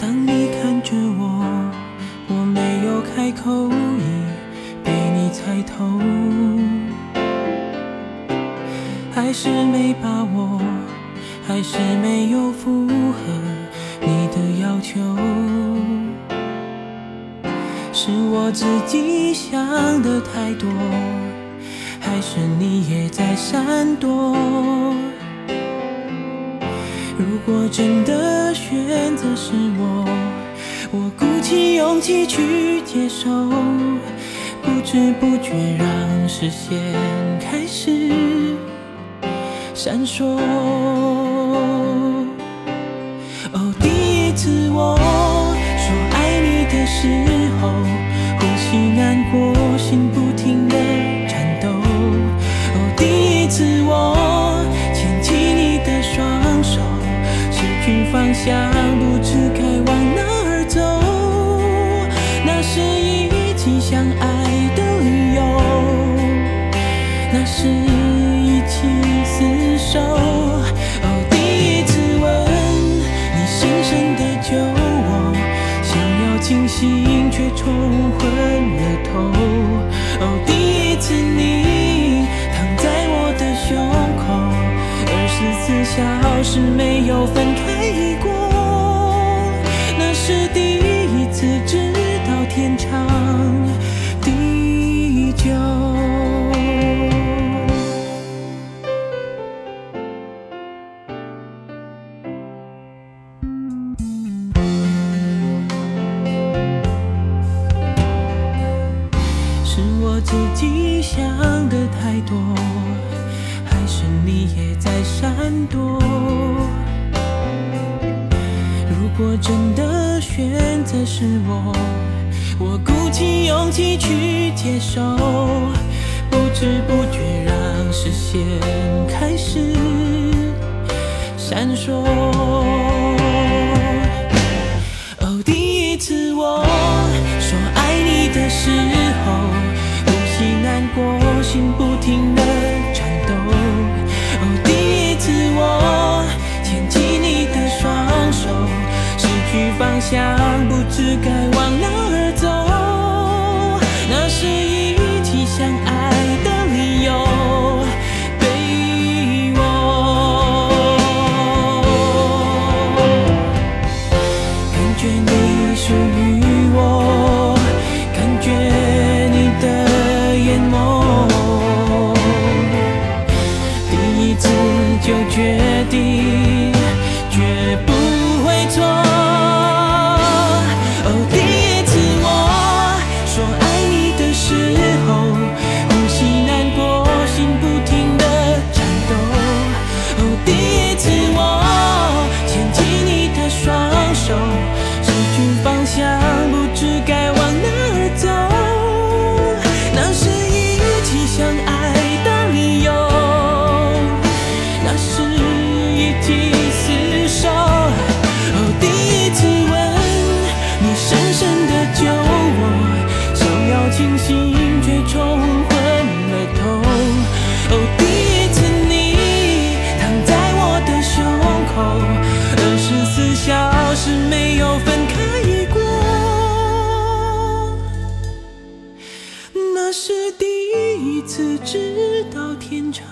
当你看着我，我没有开口，已被你猜透，还是没把握，还是没有符合你的要求，是我自己想的太多，还是你也在闪躲？如果真的选择是我鼓起勇气去接受，不知不觉让视线开始闪烁。哦，第一次我说爱你的时候，呼吸难过，心不停地颤抖。哦，第一次我牵起你的双手，失去方向，不知该往哪儿走。那是一起相爱的理由，那是一起厮守。哦，第一次吻你深深的酒窝，想要清醒却冲昏了头。哦，第一次你躺在我的胸口，24小时没有分开过。那是第一次知道天长地久。是我自己想的太多，还是你也在闪躲？如果真的选择是我鼓起勇气去接受，不知不觉让视线开始闪烁。哦，第一次我说爱你的时候，呼吸难过，心不停地颤抖。哦，第一次我牵起你的双手，失去方向，不知该往哪儿走。那是一起相爱的理由，对我感觉你属于我，感觉你的眼眸，第一次就决定绝不会错。哦，第一次我说爱你的时候，呼吸难过，心不停地颤抖。哦，第一次我牵起你的双手，失去方向，不知该往哪儿走。那是一起相爱的理由，那是一起厮守。哦，第一次吻你深深的酒窝，想要清醒却冲昏了头。哦，第一次你躺在我的胸口，24小时没有分开过。那是第一次知道天长。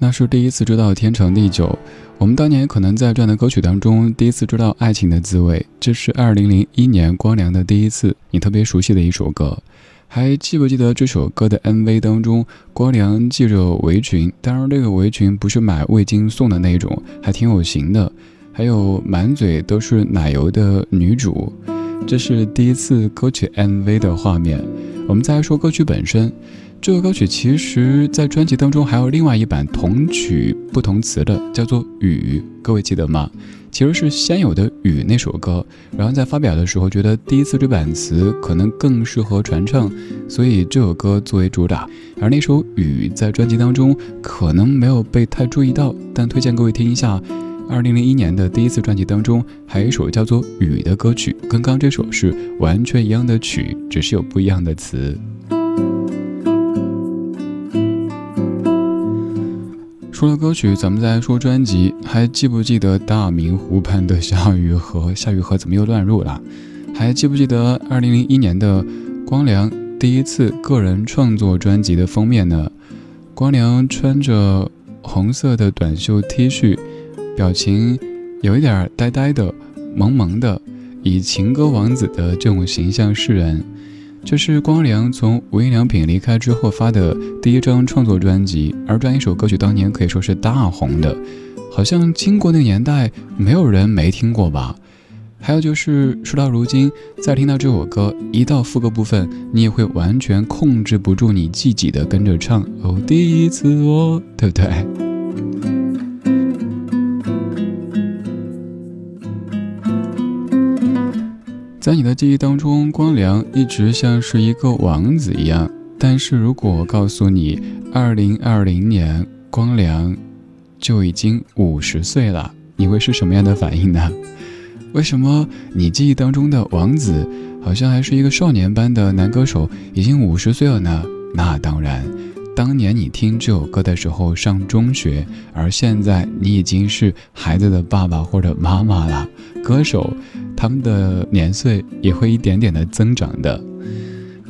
那是第一次知道天长地久。我们当年可能在这样的歌曲当中第一次知道爱情的滋味，这是2001年光良的第一次你特别熟悉的一首歌。还记不记得这首歌的 MV 当中，光良系着围裙，当然这个围裙不是买味精送的那种，还挺有型的，还有满嘴都是奶油的女主。这是第一次歌曲 MV 的画面。我们再来说歌曲本身，这个歌曲其实在专辑当中还有另外一版同曲不同词的，叫做雨，各位记得吗？其实是先有的雨那首歌，然后在发表的时候觉得第一次这版词可能更适合传唱，所以这首歌作为主打。而那首雨在专辑当中可能没有被太注意到，但推荐各位听一下2001年的第一次专辑当中还有一首叫做雨的歌曲，跟刚这首是完全一样的曲，只是有不一样的词。说了歌曲，咱们再来说专辑。还记不记得大明湖畔的夏雨荷？夏雨荷怎么又乱入了？还记不记得2001年的光良第一次个人创作专辑的封面呢？光良穿着红色的短袖 T 恤，表情有一点呆呆的、萌萌的，以情歌王子的这种形象示人。这是光良从无印良品离开之后发的第一张创作专辑，而这一首歌曲当年可以说是大红的，好像经过那个年代没有人没听过吧。还有就是说到如今再听到这首歌，一到副歌部分你也会完全控制不住你自己的跟着唱，哦，第一次哦，对不对？在你的记忆当中，光良一直像是一个王子一样，但是如果我告诉你2020年光良就已经50岁了，你会是什么样的反应呢？为什么你记忆当中的王子好像还是一个少年般的男歌手已经50岁了呢？那当然，当年你听这首歌的时候上中学，而现在你已经是孩子的爸爸或者妈妈了。歌手他们的年岁也会一点点的增长的，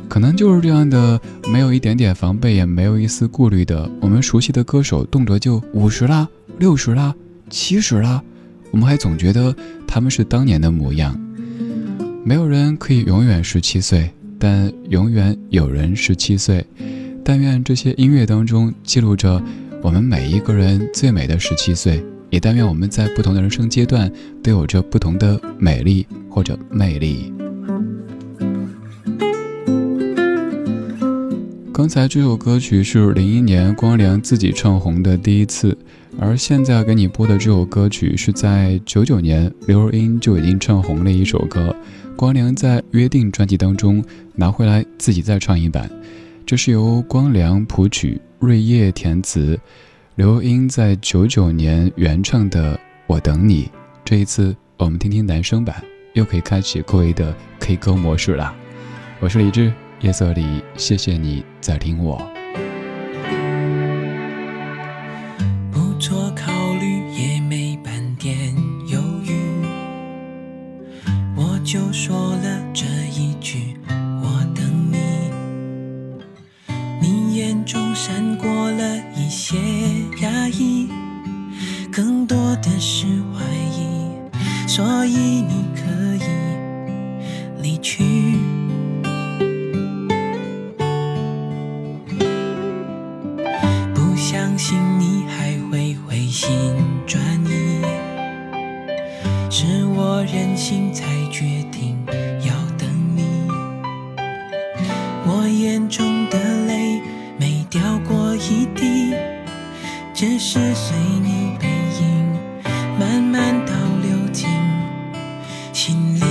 可能就是这样的，没有一点点防备也没有一丝顾虑的，我们熟悉的歌手动辄就50啦、60啦、70啦，我们还总觉得他们是当年的模样。没有人可以永远17岁，但永远有人17岁。但愿这些音乐当中记录着我们每一个人最美的17岁，也但愿我们在不同的人生阶段都有着不同的美丽或者魅力。刚才这首歌曲是01年光良自己唱红的第一次，而现在给你播的这首歌曲是在99年刘若英就已经唱红了一首歌，光良在约定专辑当中拿回来自己再唱一版。这是由光良谱曲，瑞叶填词，刘若英在99年原唱的《我等你》。这一次我们听听男声版，又可以开启各位的 K 歌模式了。我是李志，夜色里谢谢你在听我。不做考虑也没半点犹豫，我就说了这一句我等你。眼中闪过了一些压抑，更多的是怀疑，所以你可以离去。不相信你还会回心转意，是我任性才决定要等你。我眼中的泪没掉过一滴，只是随你背影慢慢倒流进心里。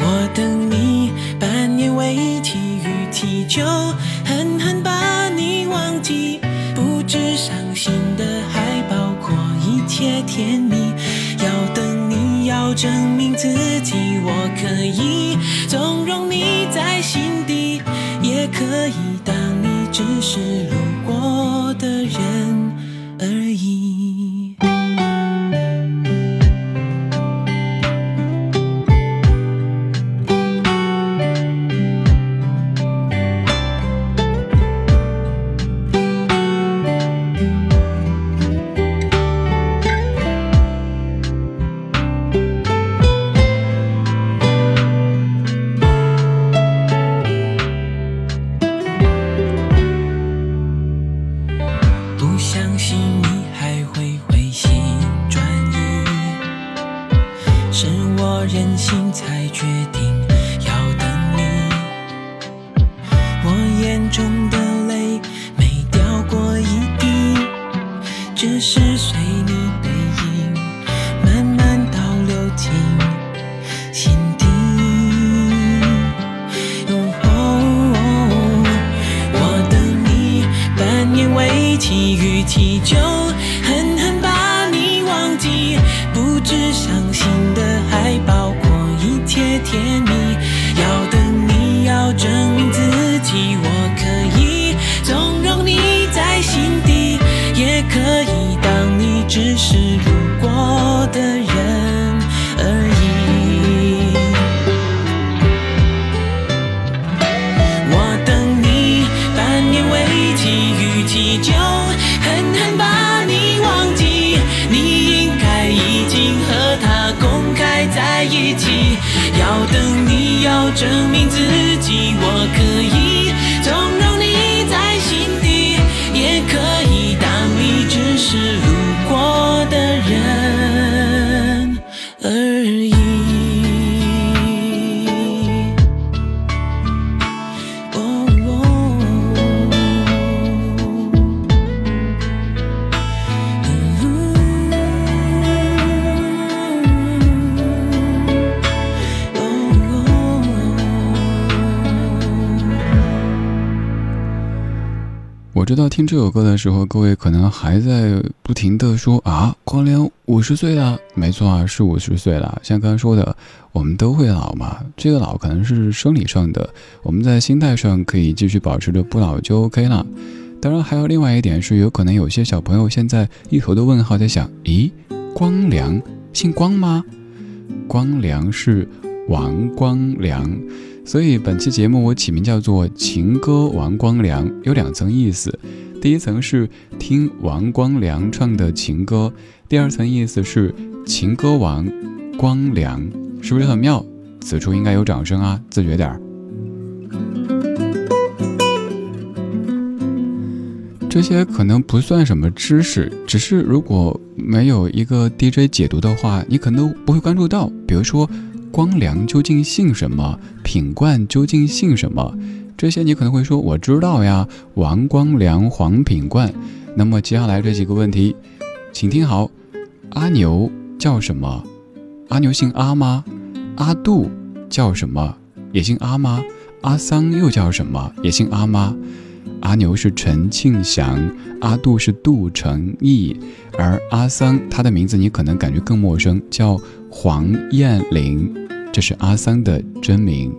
我等你，半年为期逾期，就狠狠把你忘记，不止伤心的，还包括一切甜蜜。要等你，要证明自己，我可以纵容你在心底，也可以当你只是路过的人而已。不相信你还会任性才决定要等你。我眼中的泪没掉过一滴，只是随你背影慢慢倒流进心底。我等你，半年为期逾期就狠狠把你忘记，不止伤心的，还包括一切甜蜜。要等你，要证明自己，我可以纵容你在心底，也可以当你只是路过的人而已。我等你，半年为期逾期就狠狠把你忘记，你应该已经和他公开在一起。要等你，要证明自己，我可以纵容你在心底，也可以当你只是路过的人而已。我知道听这首歌的时候，各位可能还在不停地说啊，光良50岁了。没错啊，是50岁了。像刚刚说的，我们都会老嘛，这个老可能是生理上的，我们在心态上可以继续保持着不老就 OK 了。当然还有另外一点是，有可能有些小朋友现在一头的问号在想，咦，光良姓光吗？光良是王光良，所以本期节目我起名叫做情歌王光良，有2层意思。第一层是听王光良唱的情歌，第2层意思是情歌王光良，是不是很妙？此处应该有掌声啊，自觉点。这些可能不算什么知识，只是如果没有一个 DJ 解读的话，你可能不会关注到。比如说光良究竟姓什么，品冠究竟姓什么，这些你可能会说我知道呀，王光良、黄品冠。那么接下来这几个问题请听好。阿牛叫什么？阿牛姓阿吗？阿杜叫什么？也姓阿吗？阿桑又叫什么？也姓阿吗？阿牛是陈庆祥，阿杜是杜成义，而阿桑他的名字你可能感觉更陌生，叫黄燕玲，这是阿桑的真名。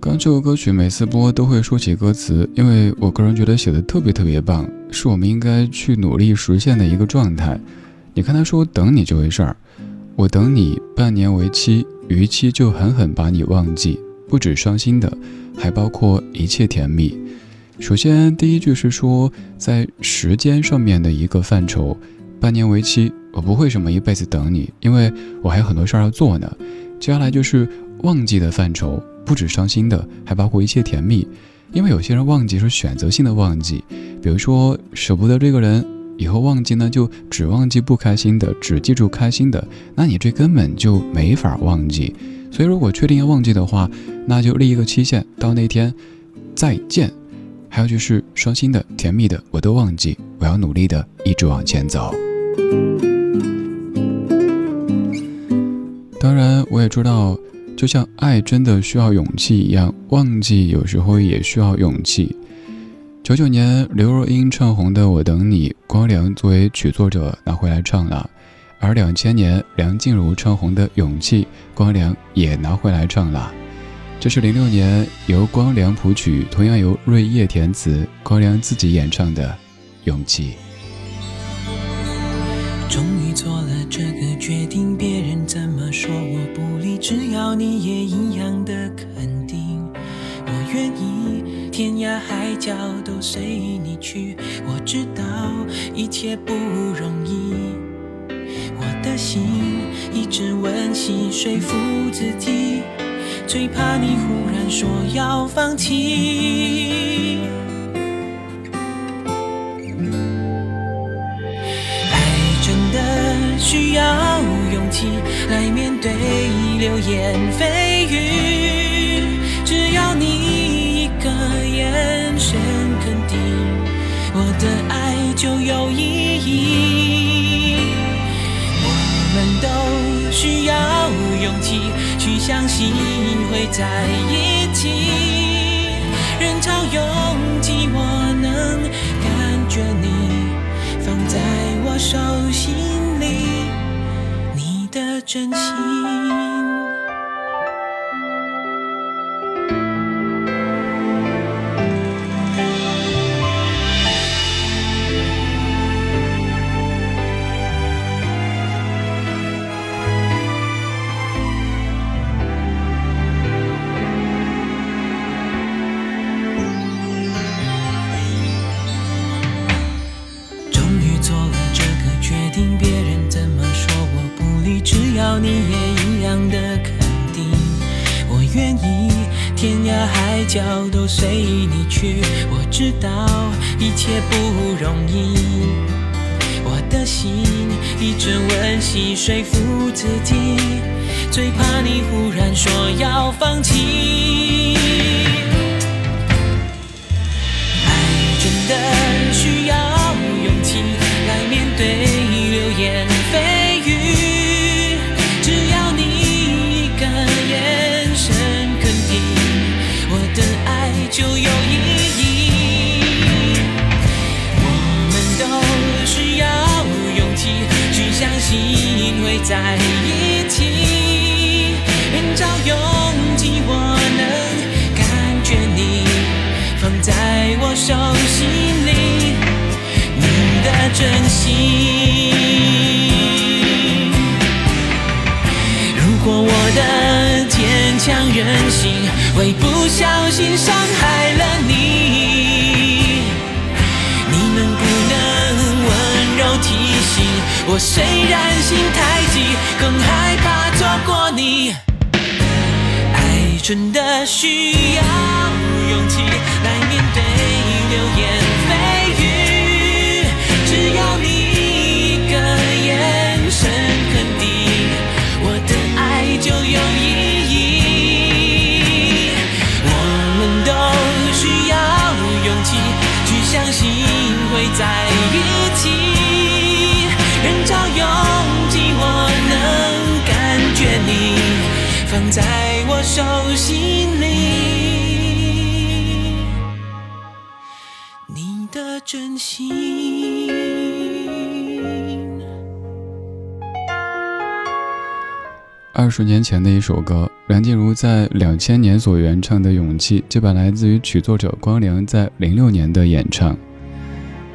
刚这首歌曲每次播都会说起歌词，因为我个人觉得写得特别棒，是我们应该去努力实现的一个状态。你看他说等你这回事儿，我等你半年为期逾期就狠狠把你忘记，不止伤心的，还包括一切甜蜜。首先第一句是说在时间上面的一个范畴，半年为期，我不会什么一辈子等你，因为我还有很多事儿要做呢。接下来就是忘记的范畴，不止伤心的，还包括一切甜蜜。因为有些人忘记是选择性的忘记，比如说舍不得这个人，以后忘记呢就只忘记不开心的，只记住开心的，那你这根本就没法忘记。所以如果确定要忘记的话，那就立一个期限，到那天再见。还有就是伤心的、甜蜜的我都忘记，我要努力的一直往前走。当然我也知道，就像爱真的需要勇气一样，忘记有时候也需要勇气。1999年刘若英唱红的《我等你》，光良作为曲作者拿回来唱了，而2000年梁静茹唱红的《勇气》，光良也拿回来唱了。这是06年由光良谱曲，同样由瑞叶填词，光良自己演唱的《勇气》。终于做了这个决定，别人怎么说我不理，只要你也一样的肯定，我愿意天涯海角都随你去，我知道一切不容易，我的心一直温习说服自己，最怕你忽然说要放弃。爱真的需要勇气来面对流言蜚语，只要你一个眼神肯定，我的爱就有意义。我们都需要勇气去相信会在一起，人潮拥挤，我能感觉你放在我手心里，你的真心。脚都随你去，我知道一切不容易，我的心一直温习说服自己，最怕你忽然说要放弃。爱真的需要勇气来面对流言蜚语，只要你一个眼神的爱就有意义，我们都需要勇气去相信会在一起，人潮拥挤，我能感觉你放在我手心里，你的真心。如果我的坚强任性会不小心伤害了你，你能不能温柔提醒我，虽然心太急，更害怕错过你。爱真的需要勇气来面对流言蜚语，只要你一个眼神肯定，我的爱就有意义。相信会在一起，人潮拥挤，我能感觉你放在我手心里，你的真心。20年前的一首歌，梁静茹在2000年所原唱的《勇气》，这版来自于曲作者光良在06年的演唱。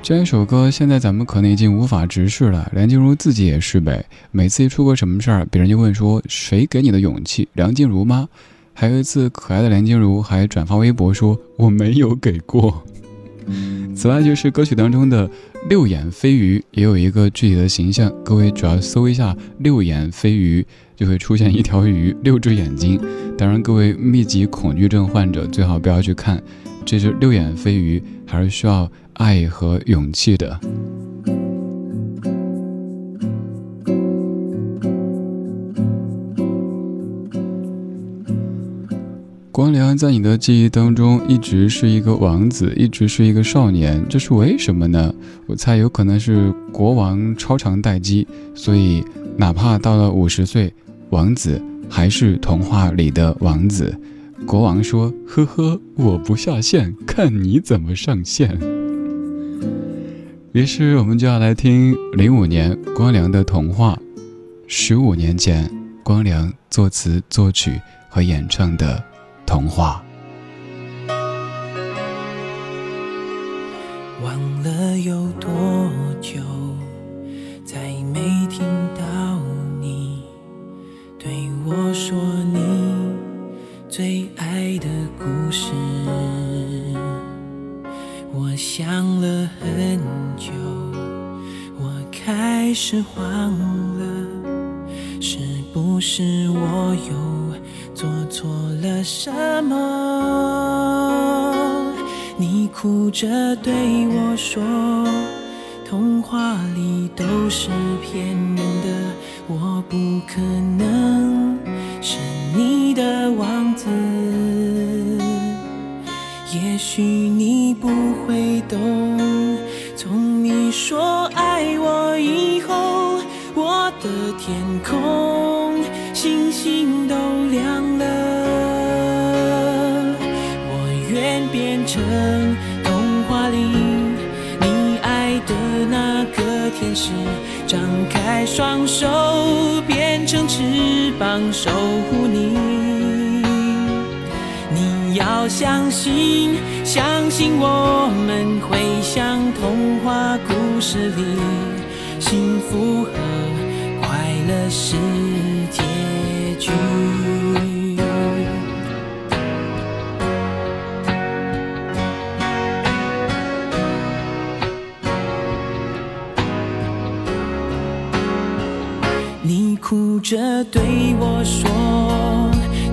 这一首歌现在咱们可能已经无法直视了，梁静茹自己也是呗，每次一出过什么事儿，别人就问说谁给你的勇气，梁静茹吗？还有一次可爱的梁静茹还转发微博说我没有给过。此外就是歌曲当中的六眼飞鱼也有一个具体的形象，各位主要搜一下六眼飞鱼就会出现一条鱼6只眼睛，当然各位密集恐惧症患者最好不要去看，这只六眼飞鱼还是需要爱和勇气的。光良在你的记忆当中一直是一个王子，一直是一个少年，这是为什么呢？我猜有可能是国王超长待机，所以哪怕到了50岁，王子还是童话里的王子。国王说呵呵，我不下线，看你怎么上线。于是我们就要来听05年光良的童话，15年前光良作词作曲和演唱的童话。忘了有多久再没听到你对我说你最爱的故事，我想了很久，我开始慌了，是不是我又做错了了什么？你哭着对我说，童话里都是骗人的，我不可能是你的王子。也许你不会懂，从你说爱我以后，我的天空星星都亮了。我愿变成童话里的那个天使，张开双手变成翅膀守护你。你要相信，相信我们会像童话故事里，幸福和快乐是结局。哭着对我说，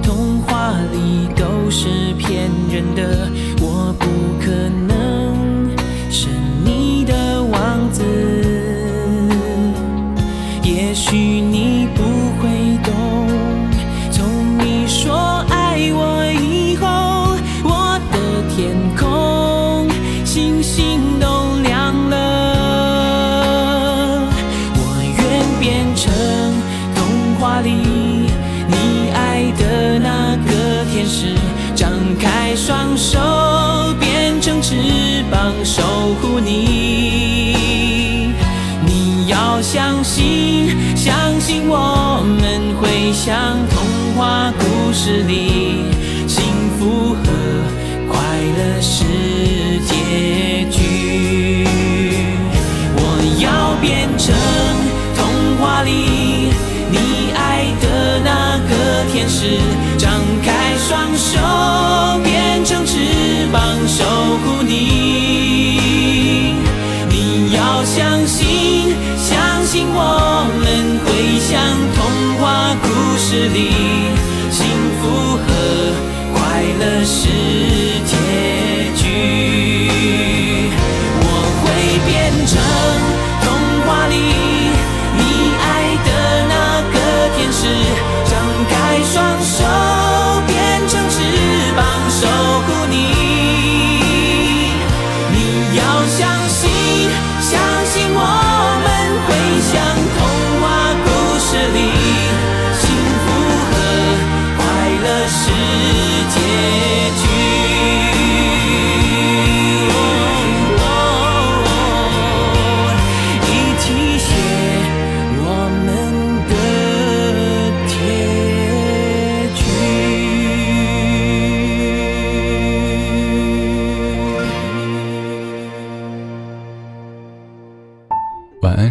童话里都是骗人的，我不可能是你的王子。也许你不会懂，从你说爱我以后，我的天空星星都亮了。我愿变成你爱的那个天使，张开双手变成翅膀守护你。你要相信，相信我们会像童话故事里，幸福和快乐是结局。我要变成童话里你爱的那个天使，张开双手变成翅膀守护你。你要相信，相信我们会像童话故事里，幸福和快乐是结局。我会变成童话里张开双手变成翅膀守护你。你要相信，相信我们会像童话故事里，幸福和快乐是结局。一起写我们的晚安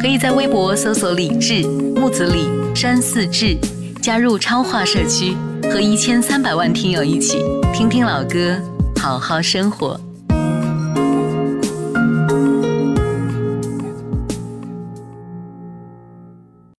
可以在微博搜索李志、木子李、山寺志，加入超话社区，和1300万听友一起听听老歌，好好生活。